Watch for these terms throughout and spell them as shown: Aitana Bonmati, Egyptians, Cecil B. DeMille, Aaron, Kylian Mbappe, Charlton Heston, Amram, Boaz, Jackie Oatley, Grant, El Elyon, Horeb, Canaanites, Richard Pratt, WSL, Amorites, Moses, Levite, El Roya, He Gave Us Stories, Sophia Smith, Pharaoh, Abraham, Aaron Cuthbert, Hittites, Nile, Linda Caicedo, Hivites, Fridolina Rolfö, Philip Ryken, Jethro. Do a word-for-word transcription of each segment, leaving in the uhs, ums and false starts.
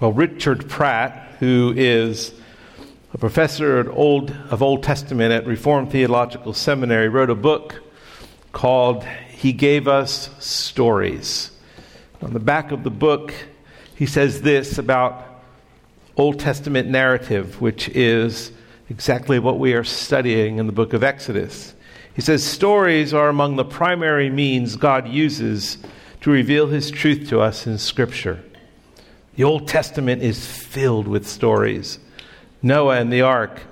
Well, Richard Pratt, who is a professor at Old, of Old Testament at Reformed Theological Seminary, wrote a book called He Gave Us Stories. On the back of the book, he says this about Old Testament narrative, which is exactly what we are studying in the book of Exodus. He says, stories are among the primary means God uses to reveal his truth to us in Scripture. The Old Testament is filled with stories. Noah and the ark,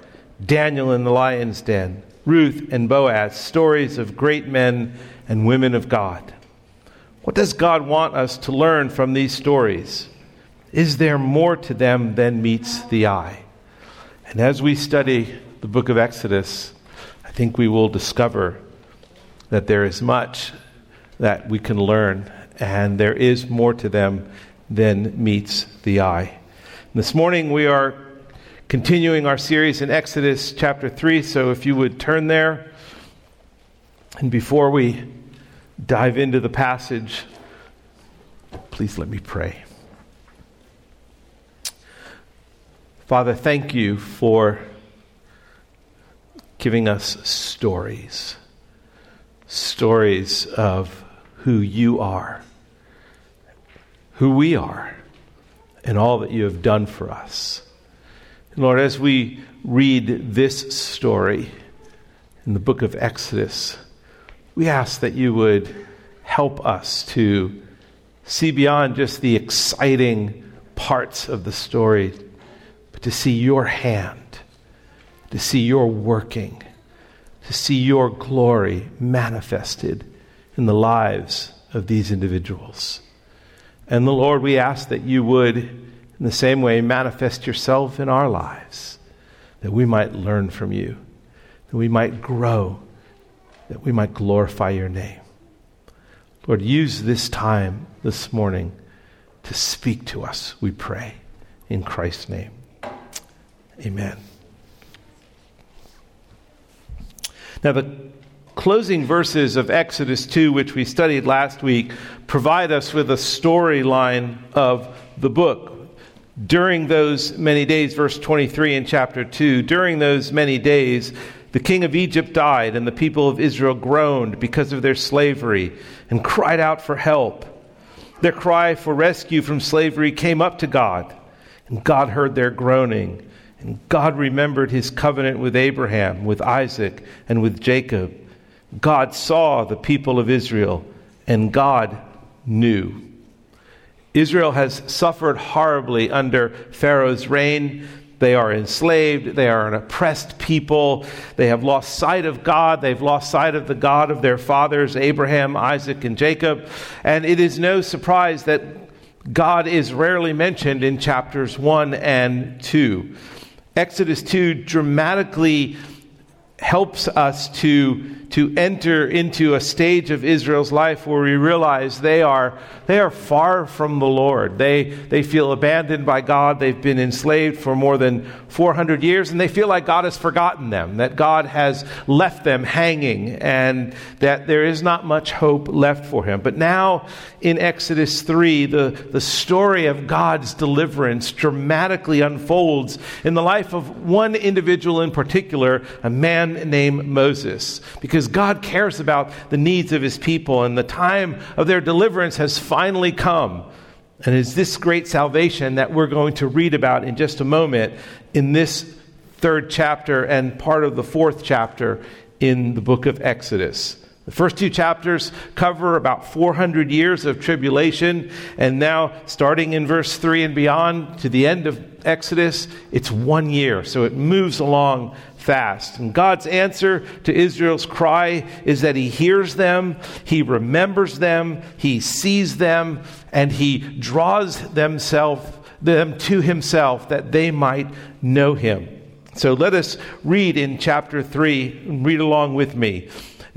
Daniel and the lion's den, Ruth and Boaz, stories of great men and women of God. What does God want us to learn from these stories? Is there more to them than meets the eye? And as we study the book of Exodus, I think we will discover that there is much that we can learn, and there is more to them than meets the eye. And this morning we are continuing our series in Exodus chapter three, so if you would turn there. And before we dive into the passage, please let me pray. Father, thank you for giving us stories, stories of who you are, who we are, and all that you have done for us. And Lord, as we read this story in the book of Exodus, we ask that you would help us to see beyond just the exciting parts of the story, but to see your hand, to see your working, to see your glory manifested in the lives of these individuals. And the Lord, we ask that you would, in the same way, manifest yourself in our lives, that we might learn from you, that we might grow, that we might glorify your name. Lord, use this time this morning to speak to us, we pray, in Christ's name. Amen. Now, the closing verses of Exodus two, which we studied last week, provide us with a storyline of the book. During those many days, verse twenty-three in chapter two, during those many days, the king of Egypt died, and the people of Israel groaned because of their slavery and cried out for help. Their cry for rescue from slavery came up to God, and God heard their groaning. And God remembered his covenant with Abraham, with Isaac, and with Jacob. God saw the people of Israel, and God knew. Israel has suffered horribly under Pharaoh's reign. They are enslaved. They are an oppressed people. They have lost sight of God. They've lost sight of the God of their fathers, Abraham, Isaac, and Jacob. And it is no surprise that God is rarely mentioned in chapters one and two. Exodus two dramatically helps us to, to enter into a stage of Israel's life where we realize they are they are far from the Lord. They they feel abandoned by God. They've been enslaved for more than four hundred years, and they feel like God has forgotten them, that God has left them hanging, and that there is not much hope left for him. But now in Exodus three, the, the story of God's deliverance dramatically unfolds in the life of one individual in particular, a man named Moses, because God cares about the needs of his people, and the time of their deliverance has finally come. And it's this great salvation that we're going to read about in just a moment in this third chapter and part of the fourth chapter in the book of Exodus. The first two chapters cover about four hundred years of tribulation, and now starting in verse three and beyond to the end of Exodus, it's one year, so it moves along fast. And God's answer to Israel's cry is that he hears them, he remembers them, he sees them, and he draws themself, them to himself that they might know him. So let us read in chapter three, and read along with me.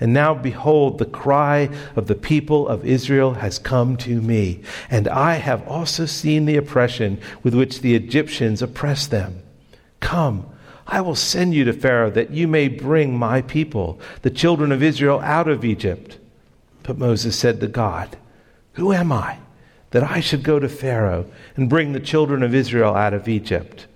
And now behold, the cry of the people of Israel has come to me, and I have also seen the oppression with which the Egyptians oppress them. Come, I will send you to Pharaoh, that you may bring my people, the children of Israel, out of Egypt. But Moses said to God, Who am I, that I should go to Pharaoh and bring the children of Israel out of Egypt?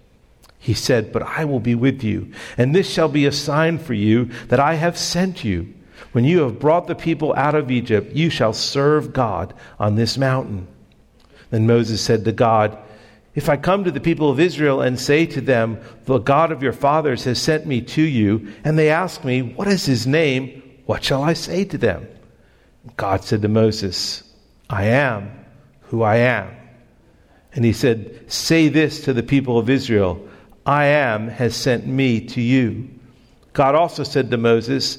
He said, But I will be with you, and this shall be a sign for you that I have sent you. When you have brought the people out of Egypt, you shall serve God on this mountain. Then Moses said to God, If I come to the people of Israel and say to them, The God of your fathers has sent me to you, and they ask me, What is his name? What shall I say to them? God said to Moses, I am who I am. And he said, Say this to the people of Israel, I am has sent me to you. God also said to Moses,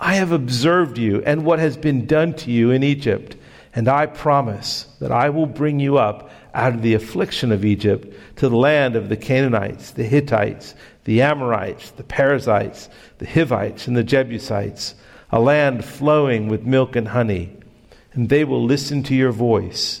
I have observed you and what has been done to you in Egypt, and I promise that I will bring you up out of the affliction of Egypt to the land of the Canaanites, the Hittites, the Amorites, the Perizzites, the Hivites, and the Jebusites, a land flowing with milk and honey. And they will listen to your voice.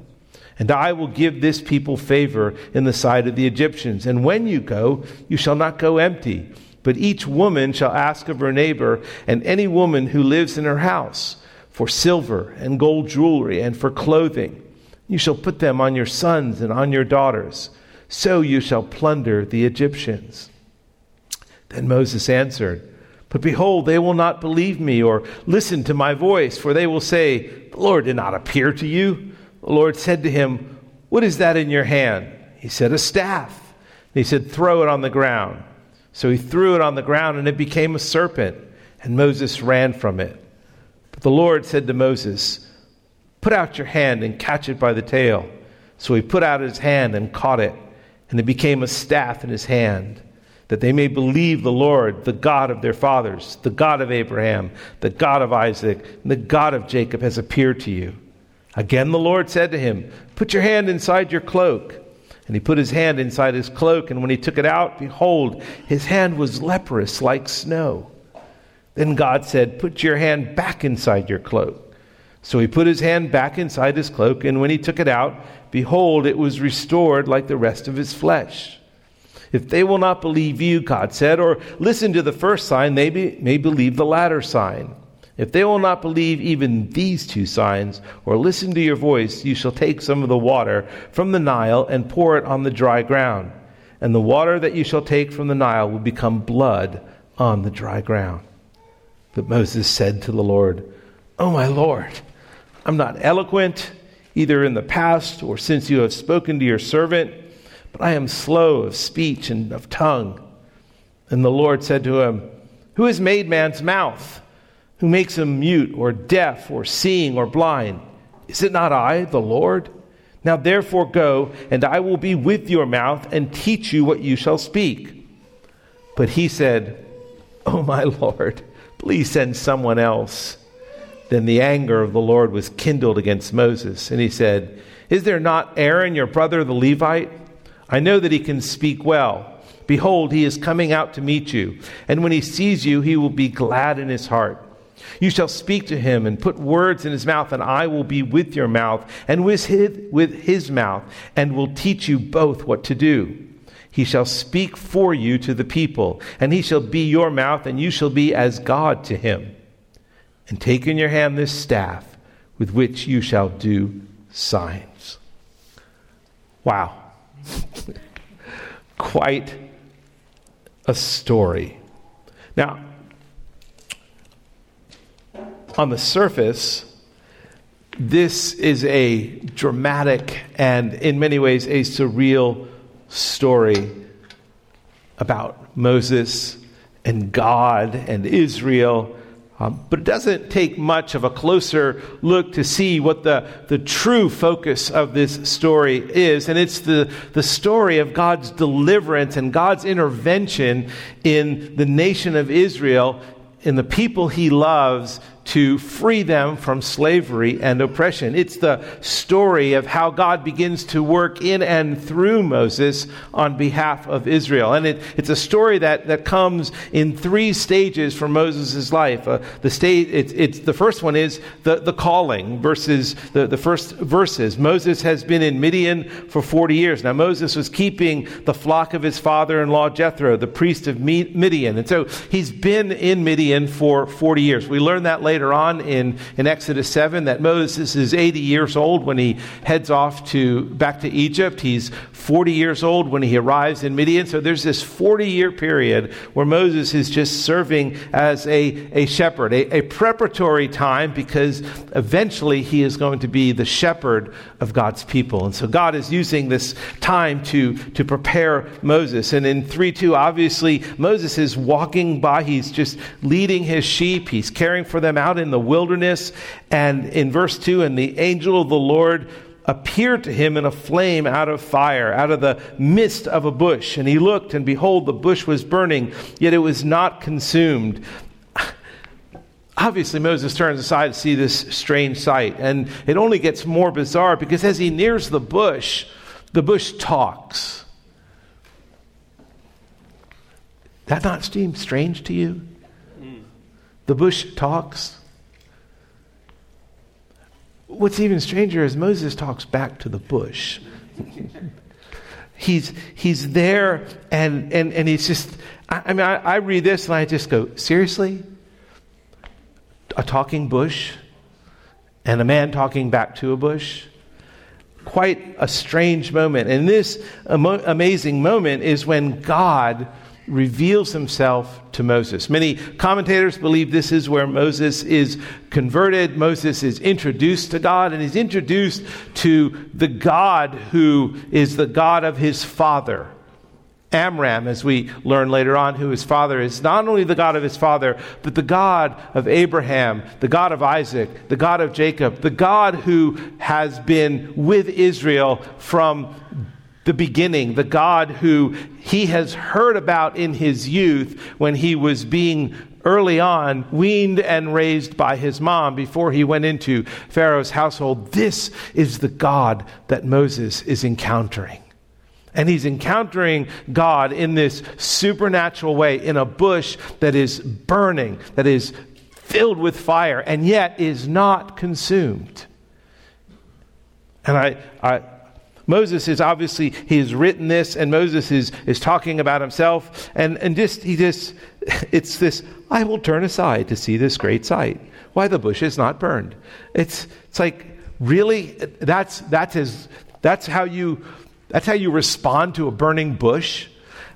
And I will give this people favor in the sight of the Egyptians. And when you go, you shall not go empty, but each woman shall ask of her neighbor and any woman who lives in her house for silver and gold jewelry and for clothing. You shall put them on your sons and on your daughters. So you shall plunder the Egyptians. Then Moses answered, But behold, they will not believe me or listen to my voice, for they will say, The Lord did not appear to you. The Lord said to him, What is that in your hand? He said, A staff. And he said, Throw it on the ground. So he threw it on the ground, and it became a serpent, and Moses ran from it. But the Lord said to Moses, Put out your hand and catch it by the tail. So he put out his hand and caught it, and it became a staff in his hand, that they may believe the Lord, the God of their fathers, the God of Abraham, the God of Isaac, and the God of Jacob has appeared to you. Again the Lord said to him, Put your hand inside your cloak. And he put his hand inside his cloak, and when he took it out, behold, his hand was leprous like snow. Then God said, Put your hand back inside your cloak. So he put his hand back inside his cloak, and when he took it out, behold, it was restored like the rest of his flesh. If they will not believe you, God said, or listen to the first sign, they be, may believe the latter sign. If they will not believe even these two signs, or listen to your voice, you shall take some of the water from the Nile and pour it on the dry ground. And the water that you shall take from the Nile will become blood on the dry ground. But Moses said to the Lord, "Oh, my Lord, I'm not eloquent, either in the past or since you have spoken to your servant, but I am slow of speech and of tongue." And the Lord said to him, "Who has made man's mouth? Who makes him mute or deaf or seeing or blind? Is it not I, the Lord? Now therefore go, and I will be with your mouth and teach you what you shall speak." But he said, "Oh my Lord, please send someone else." Then the anger of the Lord was kindled against Moses, and he said, "Is there not Aaron, your brother, the Levite? I know that he can speak well. Behold, he is coming out to meet you, and when he sees you, he will be glad in his heart. You shall speak to him and put words in his mouth, and I will be with your mouth and with his, with his mouth, and will teach you both what to do. He shall speak for you to the people, and he shall be your mouth, and you shall be as God to him. And take in your hand this staff with which you shall do signs." Wow. Quite a story. Now, on the surface, this is a dramatic and in many ways a surreal story about Moses and God and Israel. Um, but it doesn't take much of a closer look to see what the, the true focus of this story is. And it's the, the story of God's deliverance and God's intervention in the nation of Israel, in the people he loves, to free them from slavery and oppression. It's the story of how God begins to work in and through Moses on behalf of Israel. And it, it's a story that, that comes in three stages from Moses' life. Uh, the stage, it's, it's the first one is the, the calling, verses, the, the first verses. Moses has been in Midian for forty years. Now Moses was keeping the flock of his father-in-law Jethro, the priest of Midian. And so he's been in Midian for forty years. We learn that later. Later on in, in Exodus seven, that Moses is eighty years old when he heads off to back to Egypt. He's forty years old when he arrives in Midian. So there's this forty-year period where Moses is just serving as a, a shepherd, a, a preparatory time, because eventually he is going to be the shepherd of God's people. And so God is using this time to, to prepare Moses. And in three two, obviously, Moses is walking by. He's just leading his sheep. He's caring for them out in the wilderness. And in verse two, and the angel of the Lord appeared to him in a flame out of fire, out of the midst of a bush. And he looked, and behold, the bush was burning, yet it was not consumed. Obviously, Moses turns aside to see this strange sight. And it only gets more bizarre, because as he nears the bush, the bush talks. That not seem strange to you? The bush talks. What's even stranger is Moses talks back to the bush. he's he's there, and and and he's just. I, I mean, I, I read this and I just go, seriously? A talking bush, and a man talking back to a bush. Quite a strange moment. And this amo- amazing moment is when God reveals himself to Moses. Many commentators believe this is where Moses is converted. Moses is introduced to God, and he's introduced to the God who is the God of his father, Amram, as we learn later on, who his father is not only the God of his father, but the God of Abraham, the God of Isaac, the God of Jacob, the God who has been with Israel from the beginning, the God who he has heard about in his youth when he was being early on weaned and raised by his mom before he went into Pharaoh's household. This is the God that Moses is encountering. And he's encountering God in this supernatural way, in a bush that is burning, that is filled with fire, and yet is not consumed. And I... I Moses is obviously, he has written this, and Moses is, is talking about himself. And, and just, he just, it's this, I will turn aside to see this great sight, why the bush is not burned. It's, it's like, really? That's, that's his, that's how you, that's how you respond to a burning bush.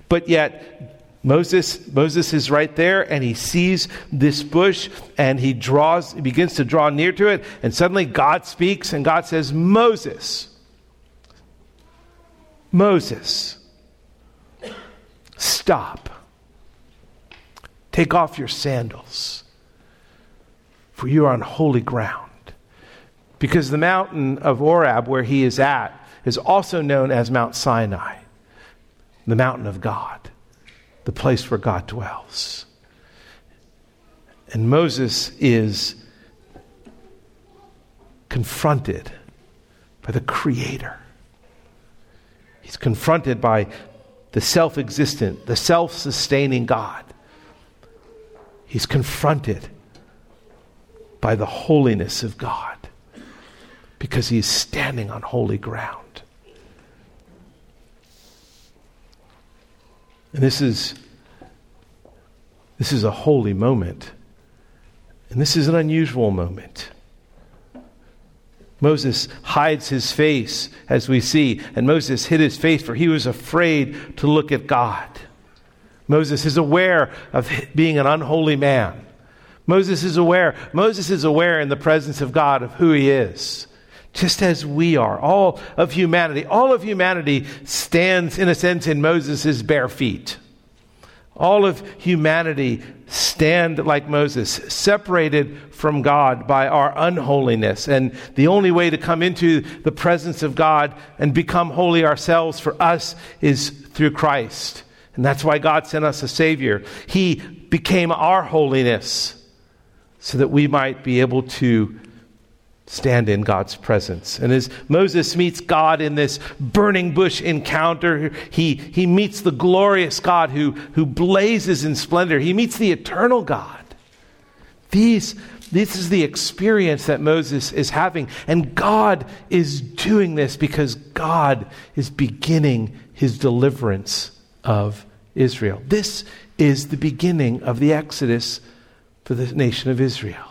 But yet Moses, Moses is right there, and he sees this bush, and he draws, he begins to draw near to it, and suddenly God speaks, and God says, Moses, Moses, stop. Take off your sandals, for you are on holy ground. Because the mountain of Horeb, where he is at, is also known as Mount Sinai, the mountain of God, the place where God dwells. And Moses is confronted by the Creator. He's confronted by the self-existent, the self-sustaining God. He's confronted by the holiness of God because he is standing on holy ground. And this is this is a holy moment. And this is an unusual moment. Moses hides his face, as we see, and Moses hid his face, for he was afraid to look at God. Moses is aware of being an unholy man. Moses is aware. Moses is aware in the presence of God of who he is. Just as we are. All of humanity. All of humanity stands, in a sense, in Moses' bare feet. All of humanity stand like Moses, separated from God by our unholiness. And the only way to come into the presence of God and become holy ourselves for us is through Christ. And that's why God sent us a Savior. He became our holiness so that we might be able to stand in God's presence. And as Moses meets God in this burning bush encounter, he, he meets the glorious God who, who blazes in splendor. He meets the eternal God. These, this is the experience that Moses is having. And God is doing this because God is beginning his deliverance of Israel. This is the beginning of the Exodus for the nation of Israel.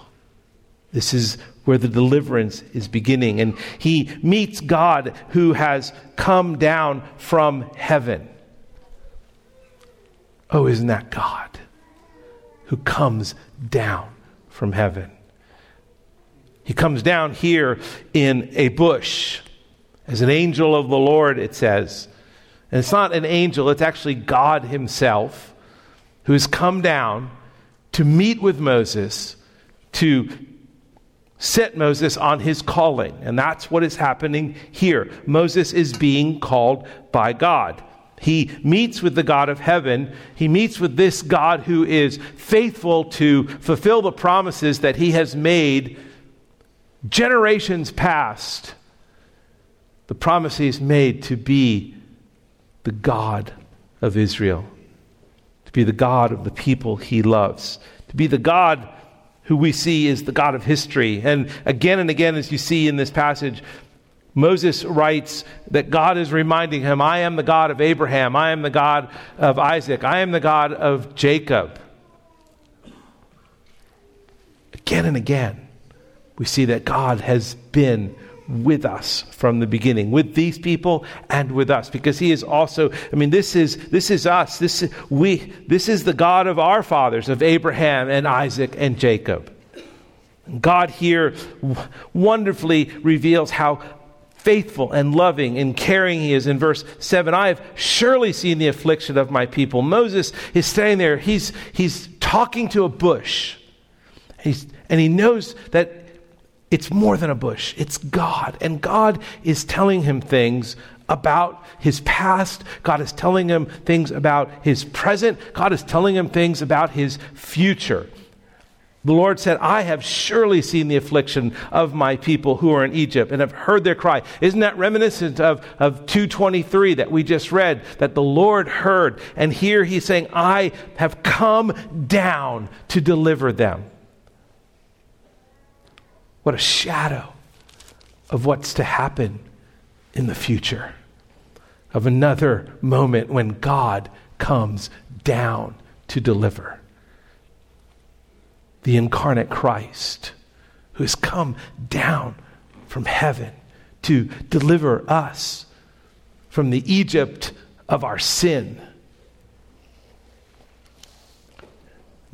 This is where the deliverance is beginning. And he meets God who has come down from heaven. Oh, isn't that God who comes down from heaven? He comes down here in a bush as an angel of the Lord, it says. And it's not an angel, it's actually God himself who has come down to meet with Moses, to set Moses on his calling. And that's what is happening here. Moses is being called by God. He meets with the God of heaven. He meets with this God who is faithful to fulfill the promises that he has made generations past. The promise he has made to be the God of Israel, to be the God of the people he loves, to be the God who we see is the God of history. And again and again, as you see in this passage, Moses writes that God is reminding him, I am the God of Abraham, I am the God of Isaac, I am the God of Jacob. Again and again, we see that God has been with us from the beginning, with these people and with us, because he is also, I mean, this is this is us. This is we this is the God of our fathers, of Abraham and Isaac and Jacob. God here wonderfully reveals how faithful and loving and caring he is. In verse seven, I have surely seen the affliction of my people. Moses is standing there, he's he's talking to a bush. He's and he knows that it's more than a bush. It's God. And God is telling him things about his past. God is telling him things about his present. God is telling him things about his future. The Lord said, I have surely seen the affliction of my people who are in Egypt and have heard their cry. Isn't that reminiscent of, of two twenty-three that we just read, that the Lord heard? And here he's saying, I have come down to deliver them. What a shadow of what's to happen in the future, of another moment when God comes down to deliver. The incarnate Christ, who has come down from heaven to deliver us from the Egypt of our sin.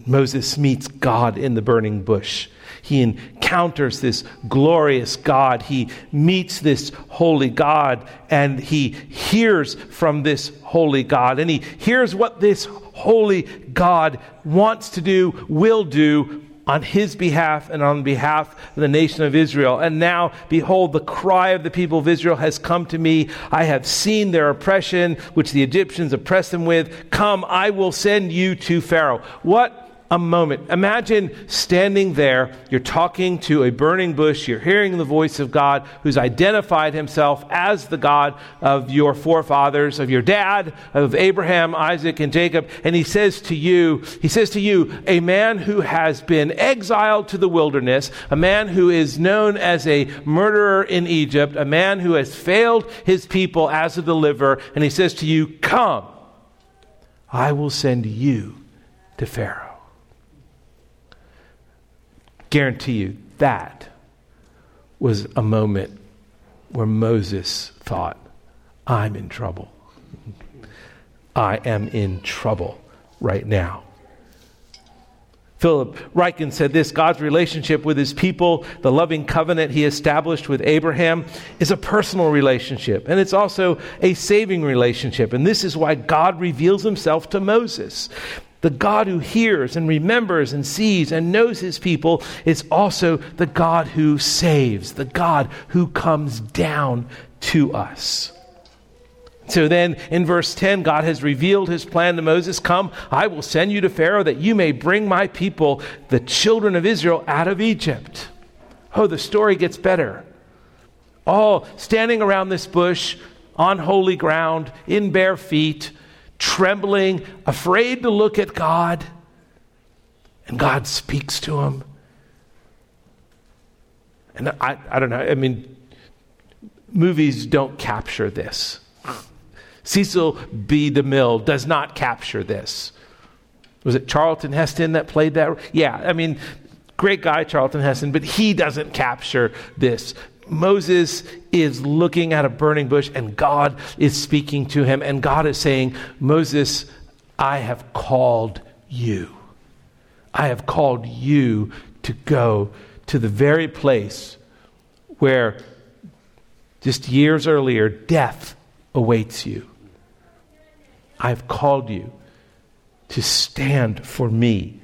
Moses meets God in the burning bush. He encounters this glorious God. He meets this holy God, and he hears from this holy God. And he hears what this holy God wants to do, will do on his behalf and on behalf of the nation of Israel. And now, behold, the cry of the people of Israel has come to me. I have seen their oppression, which the Egyptians oppressed them with. Come, I will send you to Pharaoh. What a moment. Imagine standing there, you're talking to a burning bush, you're hearing the voice of God who's identified himself as the God of your forefathers, of your dad, of Abraham, Isaac, and Jacob, and he says to you, he says to you, a man who has been exiled to the wilderness, a man who is known as a murderer in Egypt, a man who has failed his people as a deliverer, and he says to you, come, I will send you to Pharaoh. Guarantee you, that was a moment where Moses thought, I'm in trouble. I am in trouble right now. Philip Ryken said this: God's relationship with his people, the loving covenant he established with Abraham, is a personal relationship, and it's also a saving relationship. And this is why God reveals himself to Moses. The God who hears and remembers and sees and knows his people is also the God who saves, the God who comes down to us. So then in verse ten, God has revealed his plan to Moses. Come, I will send you to Pharaoh that you may bring my people, the children of Israel, out of Egypt. Oh, the story gets better. All standing around this bush on holy ground in bare feet, trembling, afraid to look at God. And God speaks to him. And I, I don't know, I mean, movies don't capture this. Cecil B. DeMille does not capture this. Was it Charlton Heston that played that? Yeah, I mean, great guy, Charlton Heston, but he doesn't capture this. Moses is looking at a burning bush, and God is speaking to him, and God is saying, Moses, I have called you. I have called you to go to the very place where just years earlier death awaits you. I've called you to stand for me.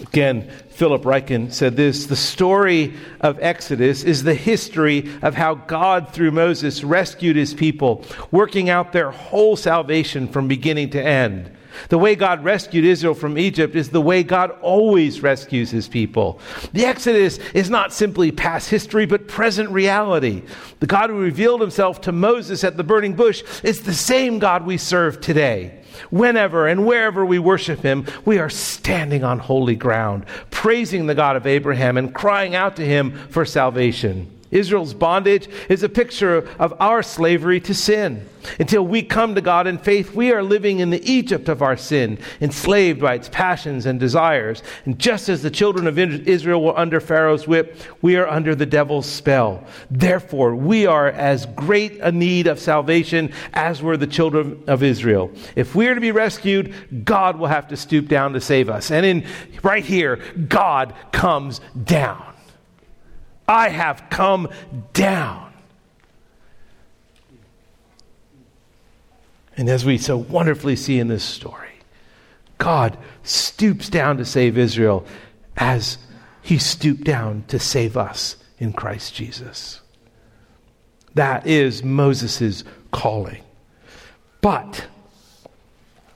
Again, Philip Ryken said this: the story of Exodus is the history of how God, through Moses, rescued his people, working out their whole salvation from beginning to end. The way God rescued Israel from Egypt is the way God always rescues his people. The Exodus is not simply past history, but present reality. The God who revealed himself to Moses at the burning bush is the same God we serve today. Whenever and wherever we worship him, we are standing on holy ground, praising the God of Abraham and crying out to him for salvation. Israel's bondage is a picture of our slavery to sin. Until we come to God in faith, we are living in the Egypt of our sin, enslaved by its passions and desires. And just as the children of Israel were under Pharaoh's whip, we are under the devil's spell. Therefore, we are as great a need of salvation as were the children of Israel. If we are to be rescued, God will have to stoop down to save us. And in right here, God comes down. I have come down. And as we so wonderfully see in this story, God stoops down to save Israel as he stooped down to save us in Christ Jesus. That is Moses' calling. But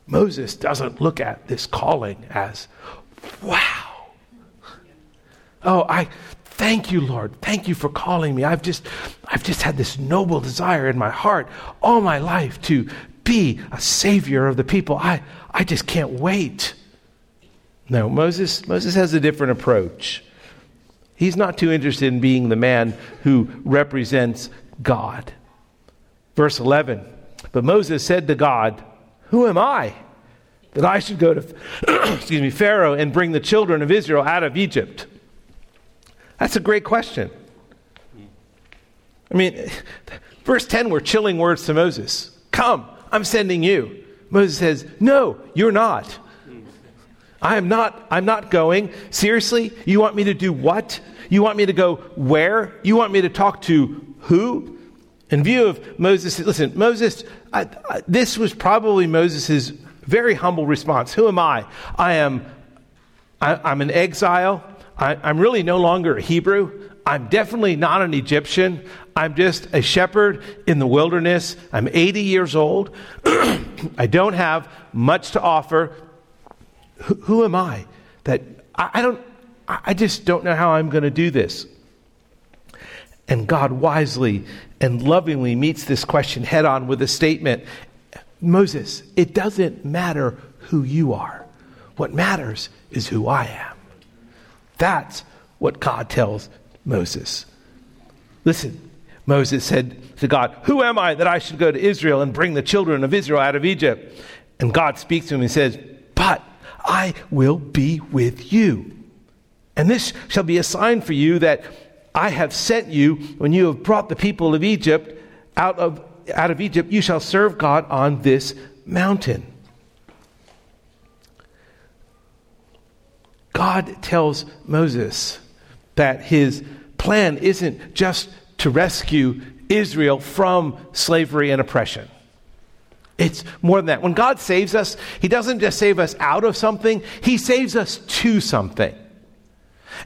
Moses doesn't look at this calling as, wow. Oh, I... Thank you, Lord. Thank you for calling me. I've just, I've just had this noble desire in my heart all my life to be a savior of the people. I, I just can't wait. No, Moses, Moses has a different approach. He's not too interested in being the man who represents God. Verse eleven, but Moses said to God, who am I that I should go to excuse me, Pharaoh and bring the children of Israel out of Egypt? That's a great question. I mean, verse ten were chilling words to Moses. Come, I'm sending you. Moses says, no, you're not. I am not, I'm not going. Seriously? You want me to do what? You want me to go where? You want me to talk to who? In view of Moses, listen, Moses, I, I, this was probably Moses' very humble response. Who am I? I am, I, I'm an exile. I, I'm really no longer a Hebrew. I'm definitely not an Egyptian. I'm just a shepherd in the wilderness. I'm eighty years old. I don't have much to offer. Who, who am I? That I, I don't, I just don't know how I'm going to do this. And God wisely and lovingly meets this question head on with a statement. Moses, it doesn't matter who you are. What matters is who I am. That's what God tells Moses. Listen, Moses said to God, who am I that I should go to Israel and bring the children of Israel out of Egypt? And God speaks to him and says, but I will be with you. And this shall be a sign for you that I have sent you. When you have brought the people of Egypt out of out of Egypt, you shall serve God on this mountain. God tells Moses that his plan isn't just to rescue Israel from slavery and oppression. It's more than that. When God saves us, he doesn't just save us out of something, he saves us to something.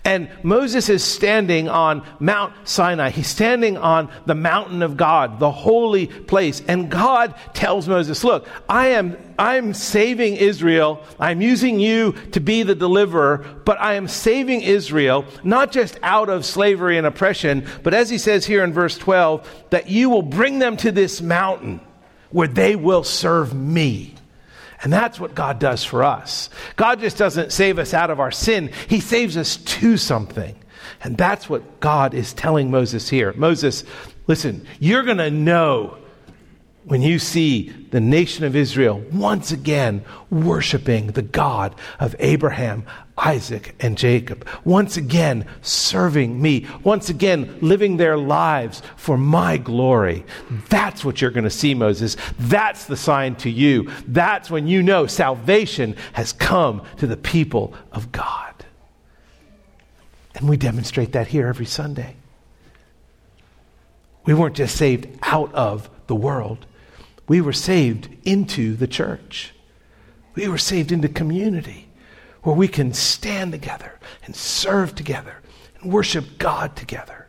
And Moses is standing on Mount Sinai. He's standing on the mountain of God, the holy place. And God tells Moses, look, I am I'm saving Israel. I'm using you to be the deliverer, but I am saving Israel, not just out of slavery and oppression, but as he says here in verse twelve, that you will bring them to this mountain where they will serve me. And that's what God does for us. God just doesn't save us out of our sin. He saves us to something. And that's what God is telling Moses here. Moses, listen, you're going to know when you see the nation of Israel once again worshiping the God of Abraham, Isaac, and Jacob. Once again serving me. Once again living their lives for my glory. That's what you're going to see, Moses. That's the sign to you. That's when you know salvation has come to the people of God. And we demonstrate that here every Sunday. We weren't just saved out of the world. We were saved into the church. We were saved into community where we can stand together and serve together and worship God together.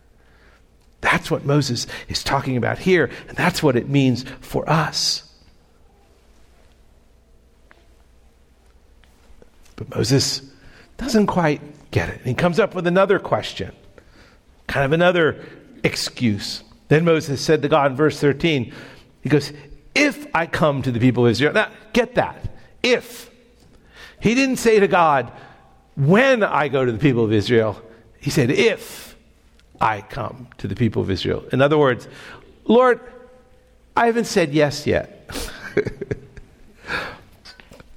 That's what Moses is talking about here, and that's what it means for us. But Moses doesn't quite get it. He comes up with another question, kind of another excuse. Then Moses said to God in verse thirteen, he goes, if I come to the people of Israel. Now, get that. If. He didn't say to God, when I go to the people of Israel. He said, if I come to the people of Israel. In other words, Lord, I haven't said yes yet.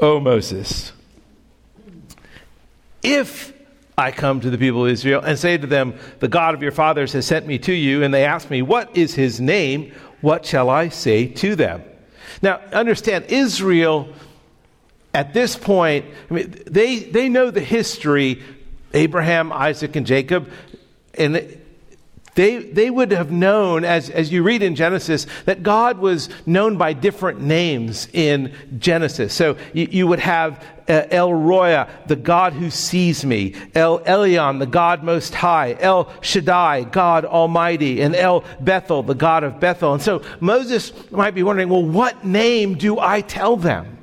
Oh, Moses. If I come to the people of Israel and say to them, the God of your fathers has sent me to you, and they ask me, what is his name? What shall I say to them? Now, understand, Israel, at this point, I mean, they they know the history, Abraham, Isaac, and Jacob, and they they would have known, as, as you read in Genesis, that God was known by different names in Genesis. So you, you would have uh, El Roya, the God who sees me, El Elyon, the God most high, El Shaddai, God Almighty, and El Bethel, the God of Bethel. And so Moses might be wondering, well, what name do I tell them?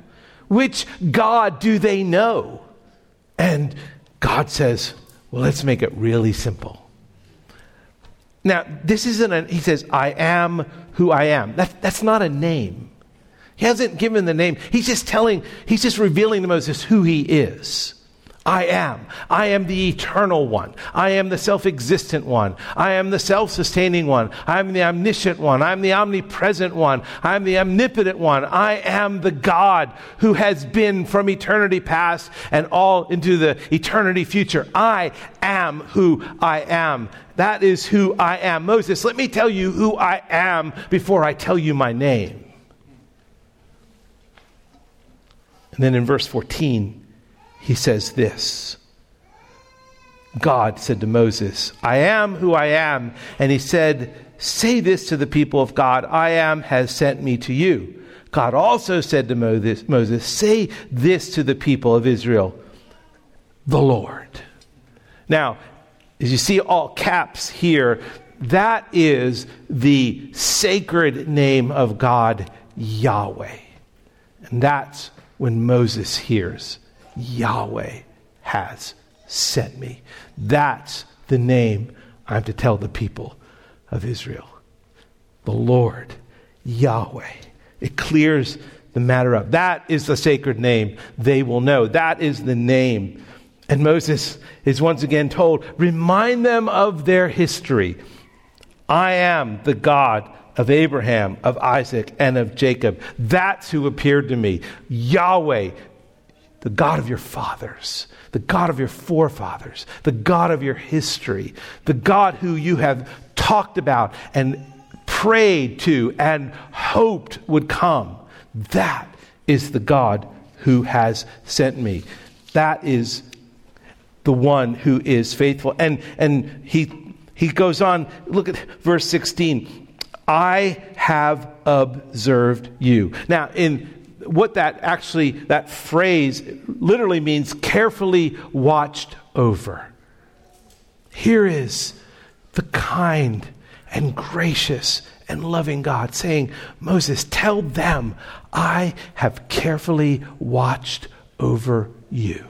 Which God do they know? And God says, well, let's make it really simple. Now, this isn't a, he says, I am who I am. That, that's not a name. He hasn't given the name. He's just telling, he's just revealing to Moses who he is. I am. I am the eternal one. I am the self-existent one. I am the self-sustaining one. I am the omniscient one. I am the omnipresent one. I am the omnipotent one. I am the God who has been from eternity past and all into the eternity future. I am who I am. That is who I am. Moses, let me tell you who I am before I tell you my name. And then in verse fourteen, he says this. God said to Moses, I am who I am. And he said, say this to the people of God, I am has sent me to you. God also said to Moses, say this to the people of Israel, the Lord. Now, as you see all caps here, that is the sacred name of God, Yahweh. And that's when Moses hears, Yahweh has sent me. That's the name I'm to tell the people of Israel. The Lord, Yahweh. It clears the matter up. That is the sacred name they will know. That is the name. And Moses is once again told, remind them of their history. I am the God of Abraham, of Isaac, and of Jacob. That's who appeared to me. Yahweh, the God of your fathers, the God of your forefathers, the God of your history, the God who you have talked about and prayed to and hoped would come. That is the God who has sent me. That is the one who is faithful. And and he he goes on, look at verse sixteen. I have observed you. Now, in what that actually, that phrase literally means carefully watched over. Here is the kind and gracious and loving God saying, Moses, tell them, I have carefully watched over you.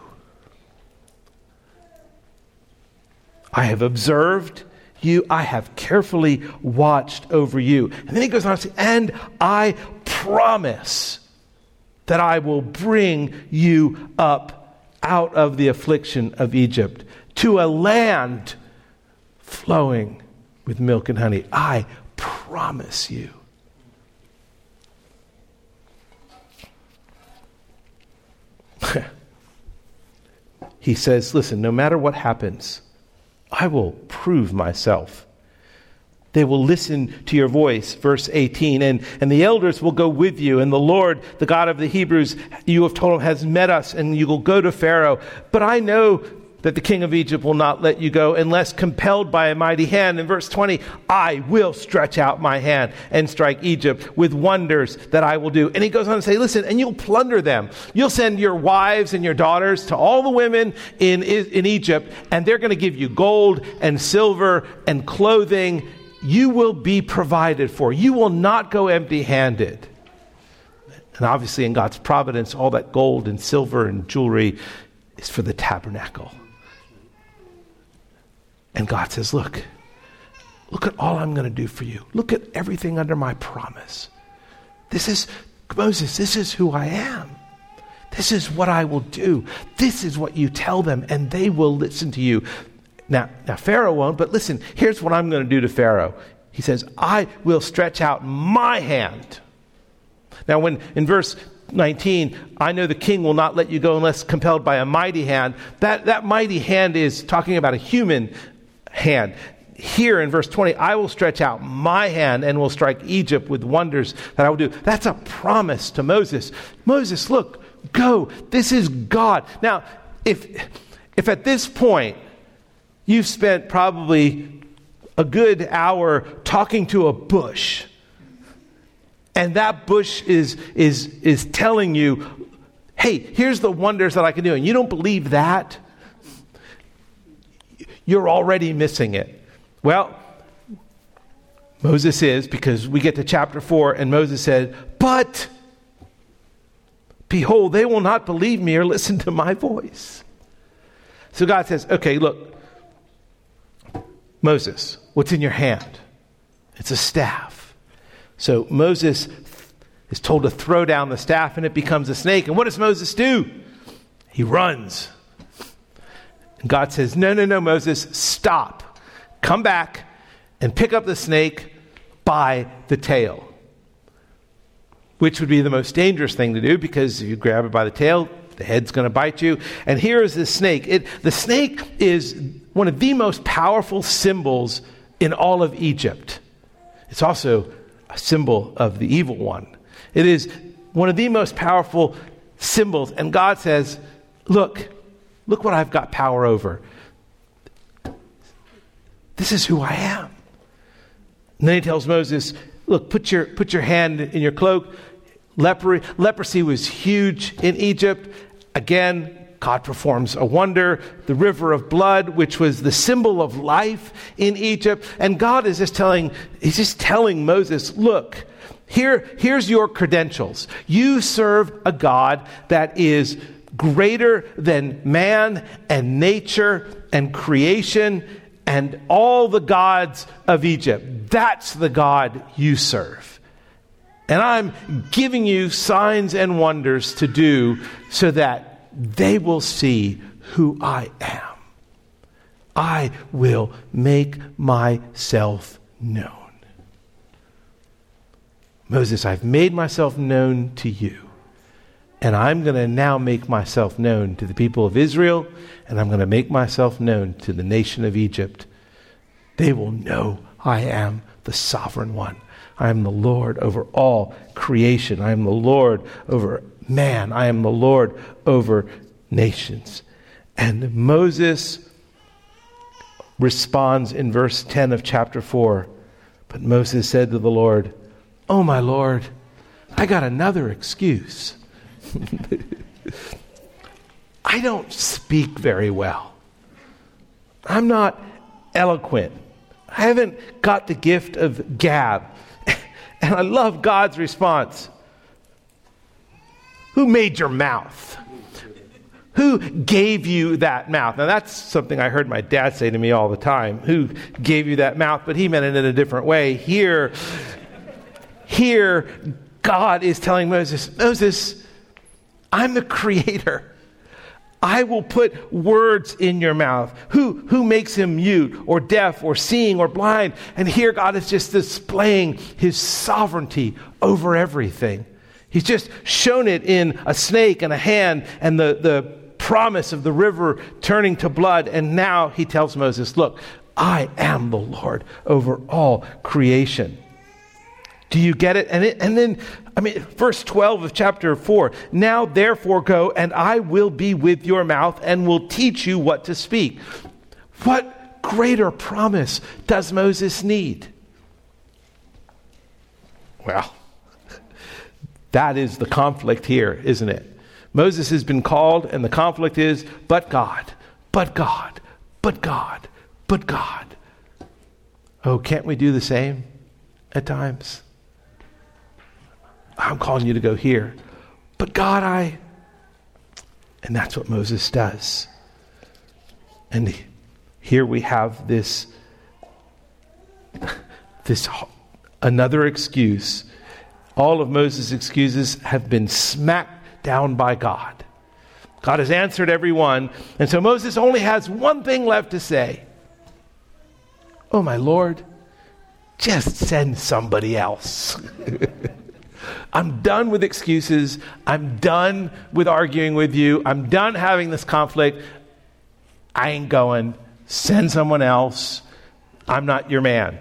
I have observed you. I have carefully watched over you. And then he goes on to say, and I promise that I will bring you up out of the affliction of Egypt to a land flowing with milk and honey. I promise you. He says, listen, no matter what happens, I will prove myself. They will listen to your voice, verse eighteen, and, and the elders will go with you, and the Lord, the God of the Hebrews, you have told him, has met us, and you will go to Pharaoh. But I know that the king of Egypt will not let you go unless compelled by a mighty hand. In verse twenty, I will stretch out my hand and strike Egypt with wonders that I will do. And he goes on to say, listen, and you'll plunder them. You'll send your wives and your daughters to all the women in, in Egypt, and they're going to give you gold and silver and clothing. You will be provided for. You will not go empty-handed. And obviously in God's providence, all that gold and silver and jewelry is for the tabernacle. And God says, look, look at all I'm going to do for you. Look at everything under my promise. This is, Moses, this is who I am. This is what I will do. This is what you tell them, and they will listen to you. Now, now Pharaoh won't, but listen, here's what I'm going to do to Pharaoh. He says, I will stretch out my hand. Now, when in verse nineteen, I know the king will not let you go unless compelled by a mighty hand. That, that mighty hand is talking about a human hand. Here in verse twenty, I will stretch out my hand and will strike Egypt with wonders that I will do. That's a promise to Moses. Moses, look, go. This is God. Now, if if at this point you've spent probably a good hour talking to a bush, and that bush is is is telling you, hey, here's the wonders that I can do, and you don't believe that, you're already missing it. Well, Moses is, because we get to chapter four, and Moses said, but behold, they will not believe me or listen to my voice. So God says, okay, look, Moses, what's in your hand? It's a staff. So Moses is told to throw down the staff, and it becomes a snake. And what does Moses do? He runs. And God says, no, no, no, Moses, stop. Come back and pick up the snake by the tail, which would be the most dangerous thing to do, because if you grab it by the tail, the head's going to bite you. And here is the snake. It, the snake is one of the most powerful symbols in all of Egypt. It's also a symbol of the evil one. It is one of the most powerful symbols. And God says, look, look what I've got power over. This is who I am. And then he tells Moses, look, put your put your hand in your cloak. Leprosy, leprosy was huge in Egypt. Again, God performs a wonder, the river of blood, which was the symbol of life in Egypt. And God is just telling, he's just telling Moses, look, here, here's your credentials. You serve a God that is greater than man and nature and creation and all the gods of Egypt. That's the God you serve. And I'm giving you signs and wonders to do so that they will see who I am. I will make myself known. Moses, I've made myself known to you. And I'm going to now make myself known to the people of Israel. And I'm going to make myself known to the nation of Egypt. They will know I am the sovereign one. I am the Lord over all creation. I am the Lord over everything. Man, I am the Lord over nations. And Moses responds in verse ten of chapter four. But Moses said to the Lord, oh my Lord, I got another excuse. I don't speak very well. I'm not eloquent. I haven't got the gift of gab. And I love God's response. Who made your mouth? Who gave you that mouth? Now that's something I heard my dad say to me all the time. Who gave you that mouth? But he meant it in a different way. Here, here, God is telling Moses, Moses, I'm the creator. I will put words in your mouth. Who who makes him mute or deaf or seeing or blind? And here God is just displaying his sovereignty over everything. He's just shown it in a snake and a hand and the, the promise of the river turning to blood. And now he tells Moses, look, I am the Lord over all creation. Do you get it? And, it, and then, I mean, verse twelve of chapter four, now therefore go and I will be with your mouth and will teach you what to speak. What greater promise does Moses need? Well, that is the conflict here, isn't it? Moses has been called, and the conflict is, but God, but God, but God, but God. Oh, can't we do the same at times? I'm calling you to go here. But God, I... And that's what Moses does. And here we have this, this another excuse. All of Moses' excuses have been smacked down by God. God has answered every one. And so Moses only has one thing left to say. Oh, my Lord, just send somebody else. I'm done with excuses. I'm done with arguing with you. I'm done having this conflict. I ain't going. Send someone else. I'm not your man.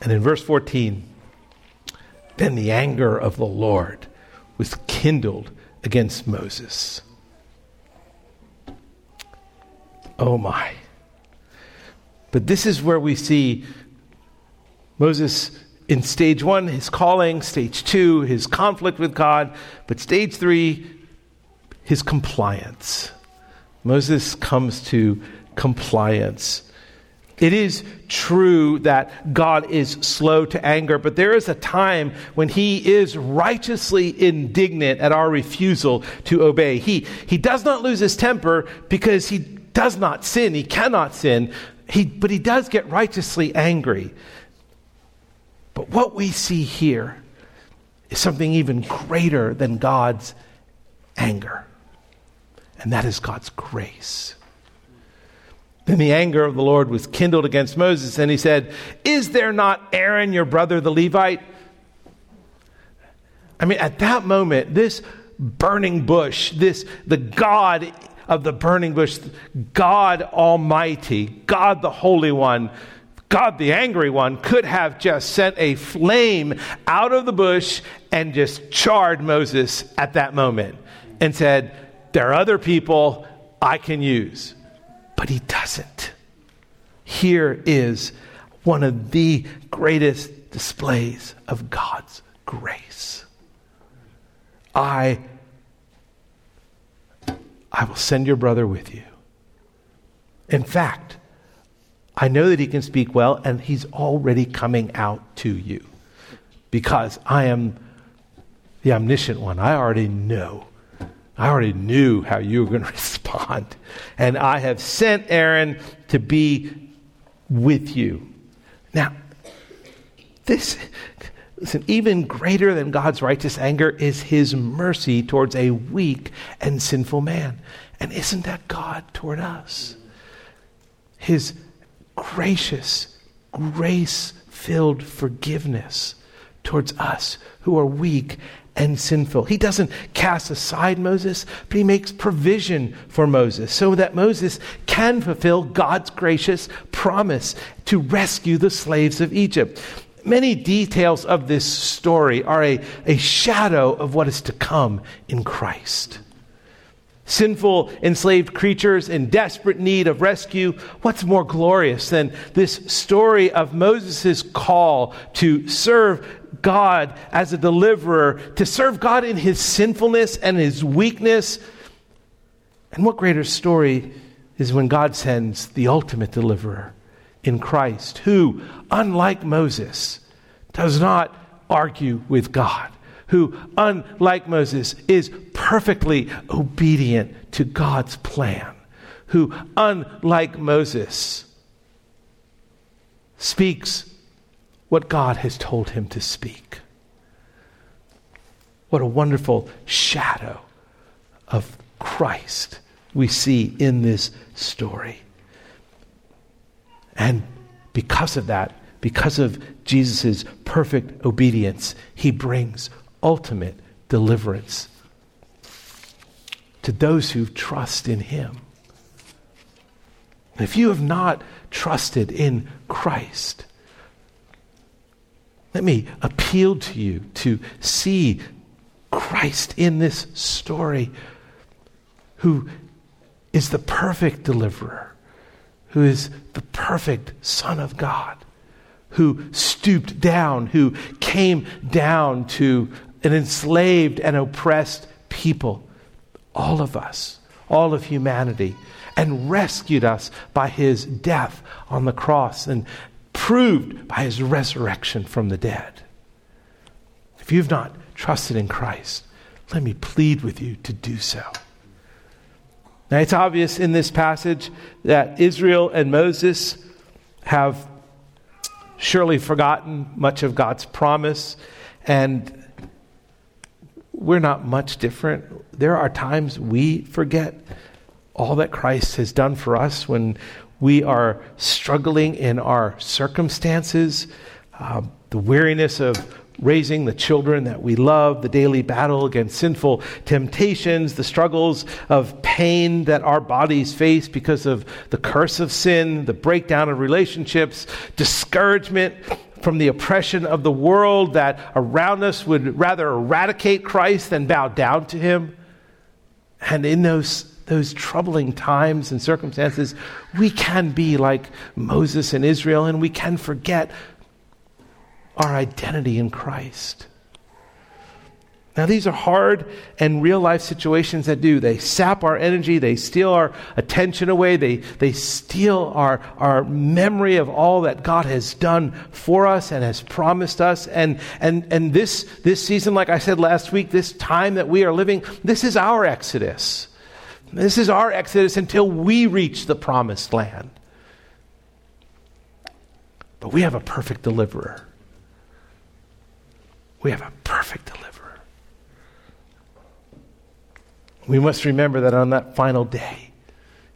And in verse fourteen, then the anger of the Lord was kindled against Moses. Oh my. But this is where we see Moses in stage one, his calling, stage two, his conflict with God, but stage three, his compliance. Moses comes to compliance. It is true that God is slow to anger, but there is a time when he is righteously indignant at our refusal to obey. He, he does not lose his temper because he does not sin. He cannot sin, he, but he does get righteously angry. But what we see here is something even greater than God's anger, and that is God's grace. Then the anger of the Lord was kindled against Moses, and he said, is there not Aaron, your brother, the Levite? I mean, at that moment, this burning bush, this the God of the burning bush, God Almighty, God the Holy One, God the Angry One, could have just sent a flame out of the bush and just charred Moses at that moment and said, there are other people I can use. But he doesn't. Here is one of the greatest displays of God's grace. I, I will send your brother with you. In fact, I know that he can speak well, and he's already coming out to you because I am the omniscient one. I already know. I already knew how you were going to respond. And I have sent Aaron to be with you. Now, this, listen, even greater than God's righteous anger is his mercy towards a weak and sinful man. And isn't that God toward us? His gracious, grace-filled forgiveness towards us who are weak and sinful. He doesn't cast aside Moses, but he makes provision for Moses so that Moses can fulfill God's gracious promise to rescue the slaves of Egypt. Many details of this story are a, a shadow of what is to come in Christ. Sinful, enslaved creatures in desperate need of rescue. What's more glorious than this story of Moses' call to serve God as a deliverer, to serve God in his sinfulness and his weakness? And what greater story is when God sends the ultimate deliverer in Christ, who, unlike Moses, does not argue with God, who, unlike Moses, is perfectly obedient to God's plan, who, unlike Moses, speaks what God has told him to speak. What a wonderful shadow of Christ we see in this story. And because of that, because of Jesus' perfect obedience, he brings ultimate deliverance to those who trust in him. If you have not trusted in Christ, let me appeal to you to see Christ in this story, who is the perfect deliverer, who is the perfect Son of God, who stooped down, who came down to an enslaved and oppressed people, all of us, all of humanity, and rescued us by his death on the cross and proved by his resurrection from the dead. If you've not trusted in Christ, let me plead with you to do so. Now, it's obvious in this passage that Israel and Moses have surely forgotten much of God's promise, and we're not much different. There are times we forget all that Christ has done for us when we are struggling in our circumstances, uh, the weariness of raising the children that we love, the daily battle against sinful temptations, the struggles of pain that our bodies face because of the curse of sin, the breakdown of relationships, discouragement from the oppression of the world that around us would rather eradicate Christ than bow down to him. And in those those troubling times and circumstances, we can be like Moses and Israel, and we can forget our identity in Christ. Now, these are hard and real life situations that do. They sap our energy. They steal our attention away. They, they steal our, our memory of all that God has done for us and has promised us. And, and, and this, this season, like I said last week, this time that we are living, this is our exodus. This is our exodus until we reach the promised land. But we have a perfect deliverer. We have a perfect deliverer. We must remember that on that final day,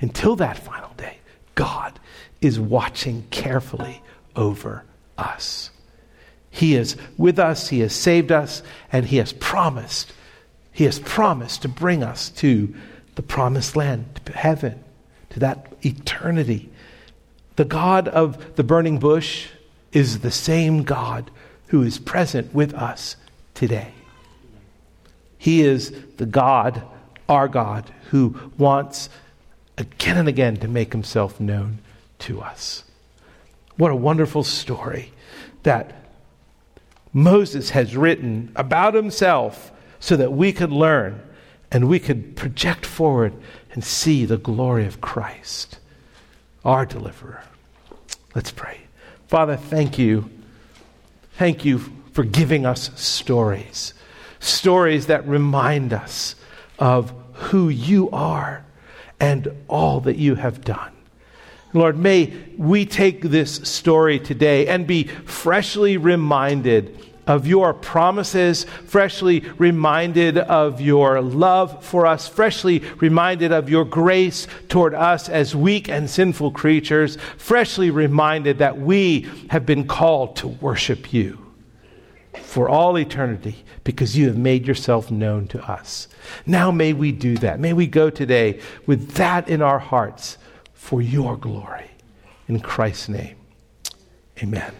until that final day, God is watching carefully over us. He is with us, he has saved us, and he has promised, he has promised to bring us to the promised land, to heaven, to that eternity. The God of the burning bush is the same God who is present with us today. He is the God, our God, who wants again and again to make himself known to us. What a wonderful story that Moses has written about himself so that we could learn and we could project forward and see the glory of Christ, our deliverer. Let's pray. Father, thank you. Thank you for giving us stories. Stories that remind us of who you are and all that you have done. Lord, may we take this story today and be freshly reminded of your promises, freshly reminded of your love for us, freshly reminded of your grace toward us as weak and sinful creatures, freshly reminded that we have been called to worship you for all eternity because you have made yourself known to us. Now may we do that. May we go today with that in our hearts for your glory. In Christ's name, amen.